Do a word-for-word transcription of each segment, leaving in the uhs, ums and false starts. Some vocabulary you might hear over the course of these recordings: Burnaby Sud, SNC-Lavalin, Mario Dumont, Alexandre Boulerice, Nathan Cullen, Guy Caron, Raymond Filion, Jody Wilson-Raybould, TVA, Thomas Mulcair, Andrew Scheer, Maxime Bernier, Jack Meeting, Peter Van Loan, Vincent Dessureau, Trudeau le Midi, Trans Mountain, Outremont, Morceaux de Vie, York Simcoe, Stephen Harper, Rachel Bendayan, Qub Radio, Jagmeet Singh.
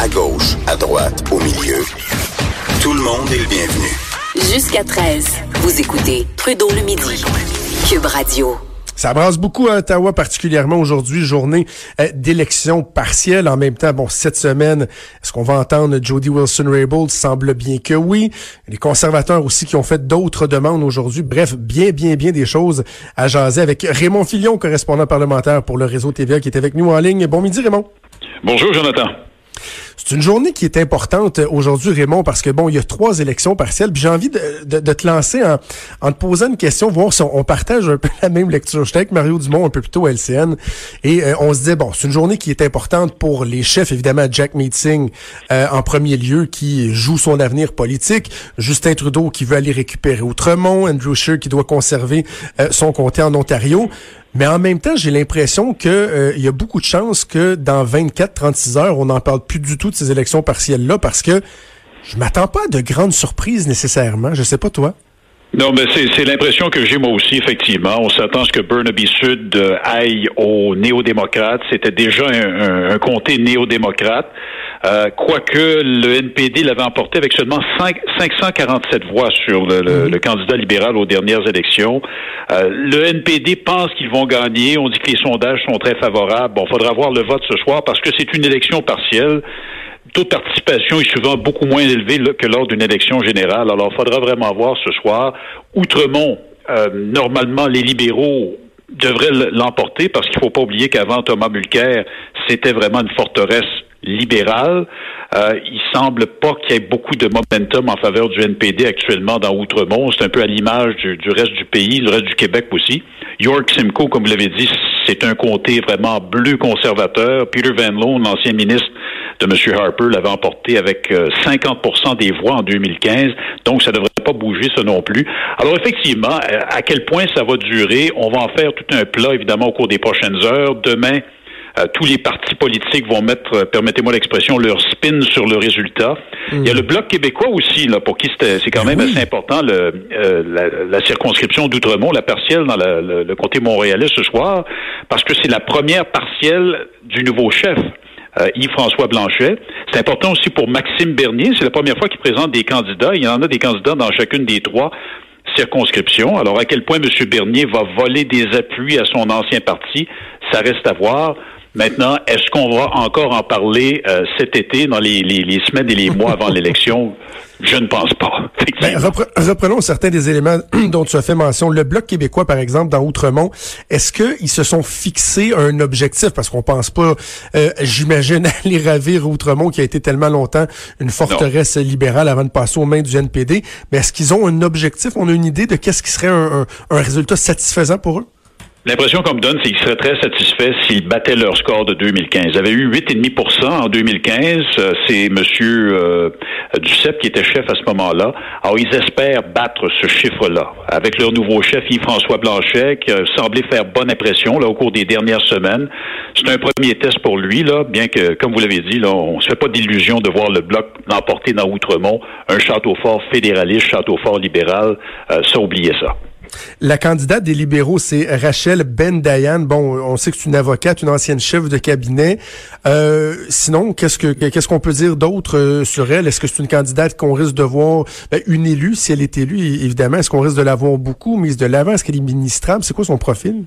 À gauche, à droite, au milieu. Tout le monde est le bienvenu. Jusqu'à treize, vous écoutez Trudeau le Midi. Qub Radio. Ça brasse beaucoup à Ottawa, particulièrement aujourd'hui, journée d'élection partielle. En même temps, bon, cette semaine, est-ce qu'on va entendre Jody Wilson-Raybould? Semble bien que oui. Les conservateurs aussi qui ont fait d'autres demandes aujourd'hui. Bref, bien, bien, bien des choses à jaser avec Raymond Filion, correspondant parlementaire pour le réseau T V A, qui est avec nous en ligne. Bon midi, Raymond. Bonjour, Jonathan. C'est une journée qui est importante aujourd'hui, Raymond, parce que, bon, il y a trois élections partielles. Puis j'ai envie de, de, de te lancer en, en te posant une question, voir si on, on partage un peu la même lecture. J'étais avec Mario Dumont un peu plus tôt à L C N et euh, on se disait, bon, c'est une journée qui est importante pour les chefs, évidemment, Jack Meeting euh, en premier lieu, qui joue son avenir politique, Justin Trudeau qui veut aller récupérer Outremont, Andrew Scheer qui doit conserver euh, son comté en Ontario. Mais en même temps, j'ai l'impression que euh, y a beaucoup de chances que dans vingt-quatre à trente-six heures, on n'en parle plus du tout de ces élections partielles-là parce que je m'attends pas à de grandes surprises nécessairement. Je sais pas, toi. Non, mais c'est, c'est l'impression que j'ai moi aussi, effectivement. On s'attend à ce que Burnaby Sud euh, aille aux néo-démocrates. C'était déjà un, un, un comté néo-démocrate. Euh, quoique le N P D l'avait emporté avec seulement cinq cent quarante-sept voix sur le, le, le candidat libéral aux dernières élections. Euh, le N P D pense qu'ils vont gagner. On dit que les sondages sont très favorables. Bon, faudra voir le vote ce soir parce que c'est une élection partielle. Le taux de participation est souvent beaucoup moins élevé que lors d'une élection générale. Alors, il faudra vraiment voir ce soir. Outremont, euh, normalement, les libéraux devraient l'emporter parce qu'il ne faut pas oublier qu'avant Thomas Mulcair, c'était vraiment une forteresse libérale. Euh, il semble pas qu'il y ait beaucoup de momentum en faveur du N P D actuellement dans Outremont. C'est un peu à l'image du, du reste du pays, du reste du Québec aussi. York Simcoe, comme vous l'avez dit, c'est un comté vraiment bleu conservateur. Peter Van Loan, l'ancien ministre de M. Harper, l'avait emporté avec cinquante pour cent des voix en deux mille quinze. Donc, ça devrait pas bouger, ça non plus. Alors, effectivement, à quel point ça va durer? On va en faire tout un plat, évidemment, au cours des prochaines heures. Demain, tous les partis politiques vont mettre, permettez-moi l'expression, leur spin sur le résultat. Mmh. Il y a le Bloc québécois aussi, là, pour qui c'est, c'est quand même oui. assez important, le, euh, la, la circonscription d'Outremont, la partielle dans la, le, le comté montréalais ce soir, parce que c'est la première partielle du nouveau chef, euh, Yves-François Blanchet. C'est important aussi pour Maxime Bernier. C'est la première fois qu'il présente des candidats. Il y en a des candidats dans chacune des trois circonscriptions. Alors, à quel point M. Bernier va voler des appuis à son ancien parti, ça reste à voir. Maintenant, est-ce qu'on va encore en parler euh, cet été, dans les, les, les semaines et les mois avant l'élection? Je ne pense pas. Ben, repre- reprenons certains des éléments dont tu as fait mention. Le Bloc québécois, par exemple, dans Outremont, est-ce qu'ils se sont fixés un objectif? Parce qu'on pense pas, euh, j'imagine, aller ravir Outremont, qui a été tellement longtemps une forteresse non. libérale avant de passer aux mains du N P D. Mais est-ce qu'ils ont un objectif? On a une idée de qu'est-ce qui serait un, un, un résultat satisfaisant pour eux? L'impression qu'on me donne, c'est qu'ils seraient très satisfaits s'ils battaient leur score de deux mille quinze. Ils avaient eu huit virgule cinq pour cent en deux mille quinze. C'est M. Euh, Duceppe qui était chef à ce moment-là. Alors, ils espèrent battre ce chiffre-là. Avec leur nouveau chef, Yves-François Blanchet, qui a semblé faire bonne impression là, au cours des dernières semaines. C'est un premier test pour lui, là, bien que, comme vous l'avez dit, là, on se fait pas d'illusion de voir le Bloc l'emporter dans Outremont. Un château fort fédéraliste, château fort libéral, euh, ça, oubliez ça. La candidate des libéraux, c'est Rachel Bendayan. Bon, on sait que c'est une avocate, une ancienne chef de cabinet. Euh, sinon, qu'est-ce que qu'est-ce qu'on peut dire d'autre euh, sur elle? Est-ce que c'est une candidate qu'on risque de voir, ben, une élue, si elle est élue, évidemment, est-ce qu'on risque de la voir beaucoup, mise de l'avant? Est-ce qu'elle est ministrable? C'est quoi son profil?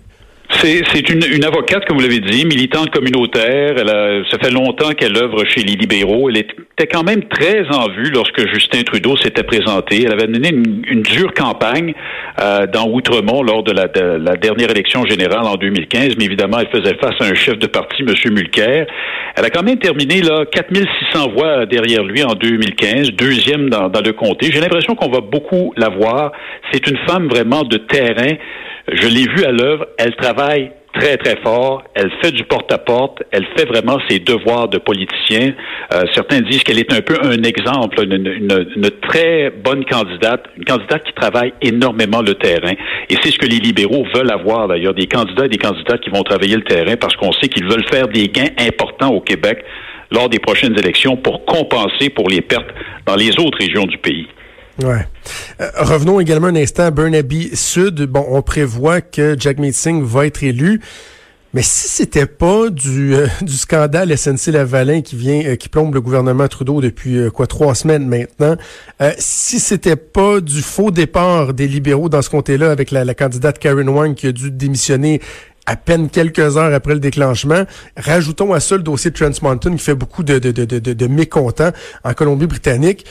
C'est, c'est une, une avocate, comme vous l'avez dit, militante communautaire. Elle a, ça fait longtemps qu'elle œuvre chez les libéraux. Elle était quand même très en vue lorsque Justin Trudeau s'était présenté. Elle avait mené une, une dure campagne euh, dans Outremont lors de la, de la dernière élection générale en deux mille quinze. Mais évidemment, elle faisait face à un chef de parti, M. Mulcair. Elle a quand même terminé là quatre mille six cents voix derrière lui en deux mille quinze, deuxième dans, dans le comté. J'ai l'impression qu'on va beaucoup la voir. C'est une femme vraiment de terrain. Je l'ai vue à l'œuvre. Elle travaille très, très fort. Elle fait du porte-à-porte. Elle fait vraiment ses devoirs de politicien. Euh, certains disent qu'elle est un peu un exemple, une, une, une très bonne candidate, une candidate qui travaille énormément le terrain. Et c'est ce que les libéraux veulent avoir, d'ailleurs, des candidats et des candidates qui vont travailler le terrain parce qu'on sait qu'ils veulent faire des gains importants au Québec lors des prochaines élections pour compenser pour les pertes dans les autres régions du pays. Ouais. Euh, revenons également un instant à Burnaby Sud. Bon, on prévoit que Jagmeet Singh va être élu. Mais si c'était pas du euh, du scandale S N C-Lavalin qui vient euh, qui plombe le gouvernement Trudeau depuis euh, quoi trois semaines maintenant, euh, si c'était pas du faux départ des libéraux dans ce comté-là avec la, la candidate Karen Wang qui a dû démissionner à peine quelques heures après le déclenchement, rajoutons à ça le dossier de Trans Mountain qui fait beaucoup de de de de, de mécontents en Colombie-Britannique.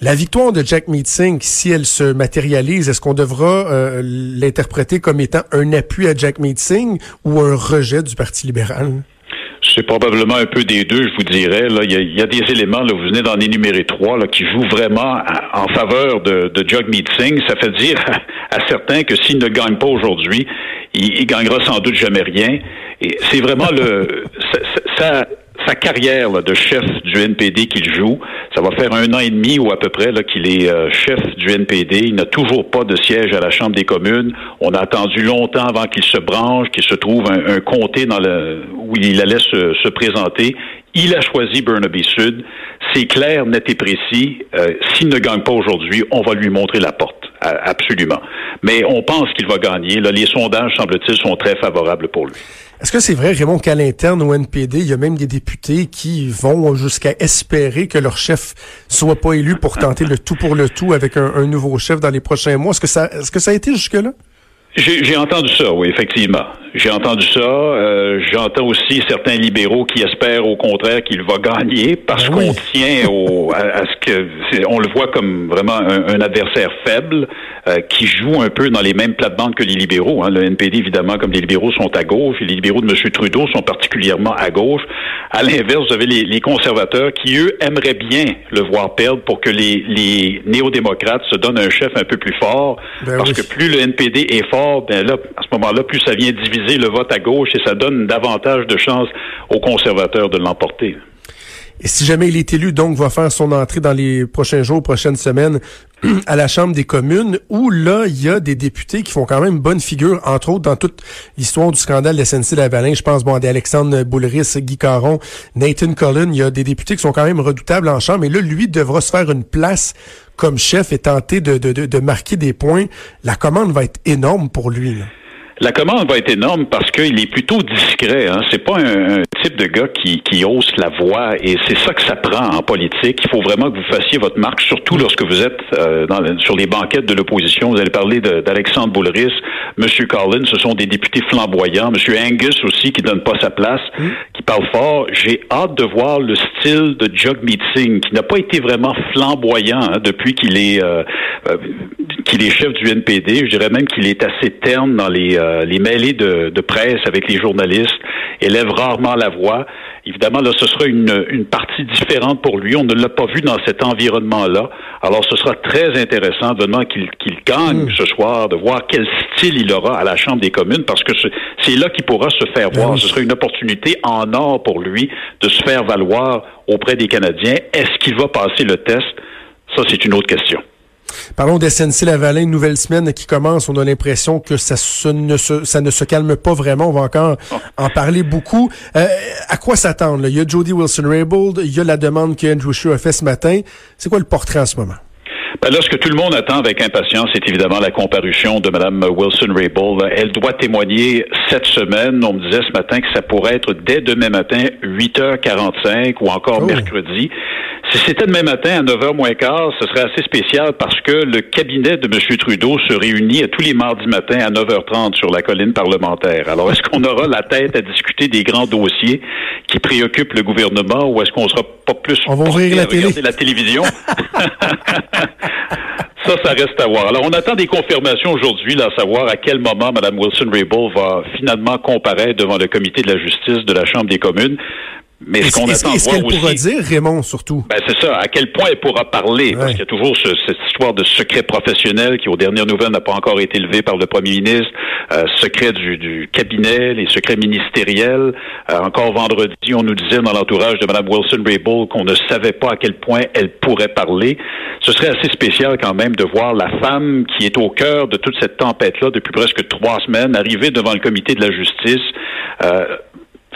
La victoire de Jack Meeting, si elle se matérialise, est-ce qu'on devra euh, l'interpréter comme étant un appui à Jack Meeting ou un rejet du Parti libéral? C'est probablement un peu des deux, je vous dirais. Là, il y a, il y a des éléments, là, vous venez d'en énumérer trois, là, qui jouent vraiment à, en faveur de, de Jagmeet Singh. Ça fait dire à, à certains que s'il ne gagne pas aujourd'hui, il, il gagnera sans doute jamais rien. Et c'est vraiment le ça, ça, sa carrière là, de chef du N P D qu'il joue. Ça va faire un an et demi ou à peu près là qu'il est euh, chef du N P D. Il n'a toujours pas de siège à la Chambre des communes. On a attendu longtemps avant qu'il se branche, qu'il se trouve un, un comté dans le où il allait se, se présenter. Il a choisi Burnaby Sud. C'est clair, net et précis. Euh, s'il ne gagne pas aujourd'hui, on va lui montrer la porte. À, absolument. Mais on pense qu'il va gagner. Là, les sondages, semble-t-il, sont très favorables pour lui. Est-ce que c'est vrai, Raymond, qu'à l'interne au N P D, il y a même des députés qui vont jusqu'à espérer que leur chef soit pas élu pour tenter le tout pour le tout avec un, un nouveau chef dans les prochains mois? Est-ce que ça, est-ce que ça a été jusque-là? J'ai, j'ai entendu ça, oui, effectivement. J'ai entendu ça. Euh, j'entends aussi certains libéraux qui espèrent au contraire qu'il va gagner parce oui. qu'on tient au, à, à ce que c'est, on le voit comme vraiment un, un adversaire faible euh, qui joue un peu dans les mêmes plates-bandes que les libéraux. Hein. Le N P D, évidemment, comme les libéraux sont à gauche, et les libéraux de M. Trudeau sont particulièrement à gauche. À l'inverse, vous avez les, les conservateurs qui, eux, aimeraient bien le voir perdre pour que les, les néo-démocrates se donnent un chef un peu plus fort ben parce oui. que plus le N P D est fort, ben là, à ce moment-là, plus ça vient diviser le vote à gauche et ça donne davantage de chances aux conservateurs de l'emporter. Et si jamais il est élu, donc, va faire son entrée dans les prochains jours, prochaines semaines, à la Chambre des communes, où là, il y a des députés qui font quand même bonne figure, entre autres, dans toute l'histoire du scandale de S N C-Lavalin. Je pense, bon, à Alexandre Boulerice, Guy Caron, Nathan Cullen. Il y a des députés qui sont quand même redoutables en Chambre. Et là, lui devra se faire une place comme chef et tenter de, de, de, de marquer des points. La commande va être énorme pour lui, là. La commande va être énorme parce qu'il est plutôt discret. Hein. C'est pas un, un type de gars qui, qui hausse la voix et c'est ça que ça prend en politique. Il faut vraiment que vous fassiez votre marque, surtout lorsque vous êtes euh, dans le, sur les banquettes de l'opposition. Vous allez parler de, d'Alexandre Boulerice, M. Collins, ce sont des députés flamboyants. M. Angus aussi qui donne pas sa place, mm. qui parle fort. J'ai hâte de voir le style de Jagmeet Singh qui n'a pas été vraiment flamboyant hein, depuis qu'il est euh, euh, qu'il est chef du N P D. Je dirais même qu'il est assez terne dans les euh, les mêlées de, de presse avec les journalistes, élève rarement la voix. Évidemment, là, ce sera une, une partie différente pour lui. On ne l'a pas vu dans cet environnement-là. Alors, ce sera très intéressant, vraiment, qu'il, qu'il gagne mmh. ce soir, de voir quel style il aura à la Chambre des communes, parce que ce, c'est là qu'il pourra se faire voir. Mmh. Ce sera une opportunité en or pour lui de se faire valoir auprès des Canadiens. Est-ce qu'il va passer le test? Ça, c'est une autre question. Parlons de S N C-Lavalin, nouvelle semaine qui commence. On a l'impression que ça, se ne, se, ça ne se calme pas vraiment. On va encore oh. en parler beaucoup. Euh, à quoi s'attendre? Là? Il y a Jody Wilson-Raybould, il y a la demande que Andrew Scheer a fait ce matin. C'est quoi le portrait en ce moment? Ben là, ce que tout le monde attend avec impatience, c'est évidemment la comparution de Mme Wilson-Raybould. Elle doit témoigner cette semaine. On me disait ce matin que ça pourrait être dès demain matin, huit heures quarante-cinq ou encore oh. mercredi. Si c'était demain matin à neuf heures moins quart, ce serait assez spécial parce que le cabinet de M. Trudeau se réunit à tous les mardis matins à neuf heures trente sur la colline parlementaire. Alors, est-ce qu'on aura la tête à discuter des grands dossiers qui préoccupent le gouvernement ou est-ce qu'on sera pas plus on va ouvrir la télé. Regarder la télévision? Ça, ça reste à voir. Alors, on attend des confirmations aujourd'hui, là, à savoir à quel moment Mme Wilson-Raybould va finalement comparaître devant le comité de la justice de la Chambre des communes. Mais ce qu'on est-ce, attend est-ce voir aussi... Qu'elle pourra dire, Raymond, surtout? Ben, c'est ça. À quel point elle pourra parler? Ouais. Parce qu'il y a toujours ce, cette histoire de secret professionnel qui, aux dernières nouvelles, n'a pas encore été levé par le premier ministre. Euh, secret du, du cabinet, les secrets ministériels. Euh, encore vendredi, on nous disait dans l'entourage de Mme Wilson-Raybould qu'on ne savait pas à quel point elle pourrait parler. Ce serait assez spécial, quand même, de voir la femme qui est au cœur de toute cette tempête-là depuis presque trois semaines arriver devant le comité de la justice. Euh,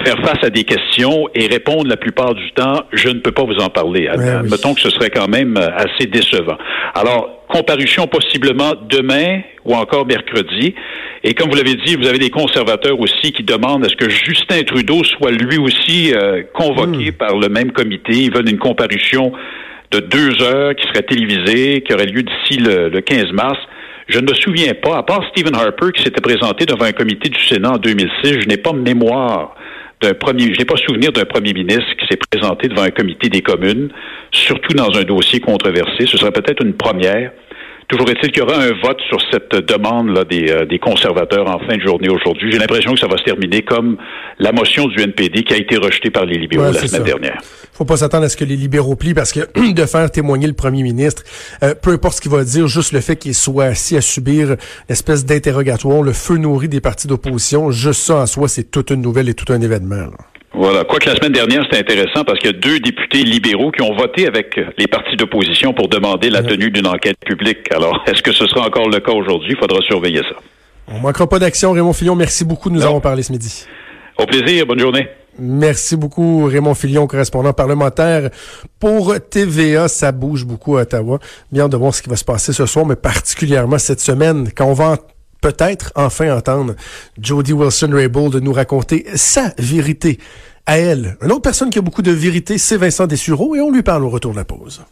faire face à des questions et répondre la plupart du temps, je ne peux pas vous en parler. Ouais, Admettons oui. que ce serait quand même assez décevant. Alors, comparution possiblement demain ou encore mercredi. Et comme vous l'avez dit, vous avez des conservateurs aussi qui demandent à ce que Justin Trudeau soit lui aussi euh, convoqué mmh. par le même comité. Ils veulent une comparution de deux heures qui serait télévisée, qui aurait lieu d'ici le, le quinze mars. Je ne me souviens pas, à part Stephen Harper qui s'était présenté devant un comité du Sénat en deux mille six, je n'ai pas mémoire d'un premier, je n'ai pas souvenir d'un premier ministre qui s'est présenté devant un comité des communes, surtout dans un dossier controversé. Ce serait peut-être une première. Toujours est-il qu'il y aura un vote sur cette demande là des, euh, des conservateurs en fin de journée aujourd'hui. J'ai l'impression que ça va se terminer comme la motion du N P D qui a été rejetée par les libéraux ouais, la semaine ça. dernière. Faut pas s'attendre à ce que les libéraux plient parce que de faire témoigner le premier ministre, euh, peu importe ce qu'il va dire, juste le fait qu'il soit assis à subir l'espèce d'interrogatoire, le feu nourri des partis d'opposition, juste ça en soi, c'est toute une nouvelle et tout un événement. Là. Voilà. Quoique la semaine dernière, c'était intéressant parce qu'il y a deux députés libéraux qui ont voté avec les partis d'opposition pour demander la tenue d'une enquête publique. Alors, est-ce que ce sera encore le cas aujourd'hui? Il faudra surveiller ça. On ne manquera pas d'action. Raymond Filion, merci beaucoup de nous non. avoir parlé ce midi. Au plaisir. Bonne journée. Merci beaucoup, Raymond Filion, correspondant parlementaire pour T V A. Ça bouge beaucoup à Ottawa. Bien de voir ce qui va se passer ce soir, mais particulièrement cette semaine, quand on va peut-être enfin entendre Jody Wilson-Raybould nous raconter sa vérité à elle. Une autre personne qui a beaucoup de vérité, c'est Vincent Dessureau, et on lui parle au retour de la pause.